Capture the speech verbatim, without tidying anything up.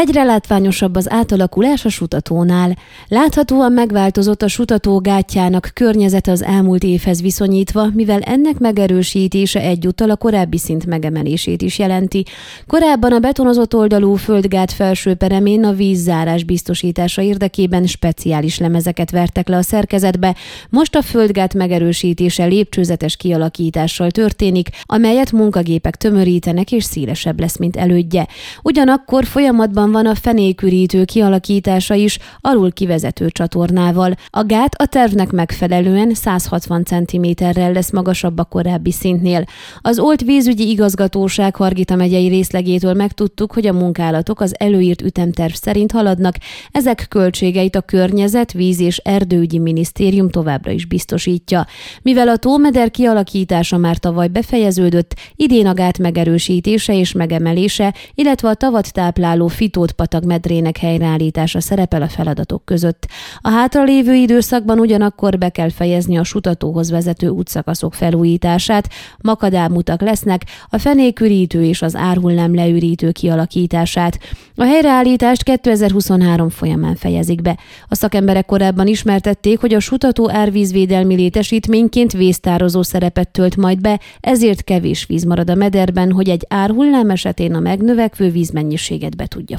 Egyre látványosabb az átalakulás a Sutatónál. Láthatóan megváltozott a Sutató gátjának környezete az elmúlt évhez viszonyítva, mivel ennek megerősítése egyúttal a korábbi szint megemelését is jelenti. Korábban a betonozott oldalú földgát felső peremén a vízzárás biztosítása érdekében speciális lemezeket vertek le a szerkezetbe, most a földgát megerősítése lépcsőzetes kialakítással történik, amelyet munkagépek tömörítenek és szélesebb lesz, mint elődje. Ugyanakkor folyamatban van a fenékürítő kialakítása is alul kivezető csatornával. A gát a tervnek megfelelően száz hatvan centiméterrel lesz magasabb a korábbi szintnél. Az Olt vízügyi igazgatóság Hargita megyei részlegétől megtudtuk, hogy a munkálatok az előírt ütemterv szerint haladnak, ezek költségeit a Környezet, Víz és Erdőügyi Minisztérium továbbra is biztosítja. Mivel a tómeder kialakítása már tavaly befejeződött, idén a gát megerősítése és megemelése, illetve a tavat tápláló Fitód-patak medrének helyreállítása szerepel a feladatok között. A hátralévő időszakban ugyanakkor be kell fejezni a Sutatóhoz vezető útszakaszok felújítását, makadámutak lesznek, a fenékürítő és az árhullám leürítő kialakítását. A helyreállítást kétezer-huszonhárom folyamán fejezik be. A szakemberek korábban ismertették, hogy a Sutató árvízvédelmi létesítményként vésztározó szerepet tölt majd be, ezért kevés víz marad a mederben, hogy egy árhullám esetén a megnövekvő vízmennyiséget be tudja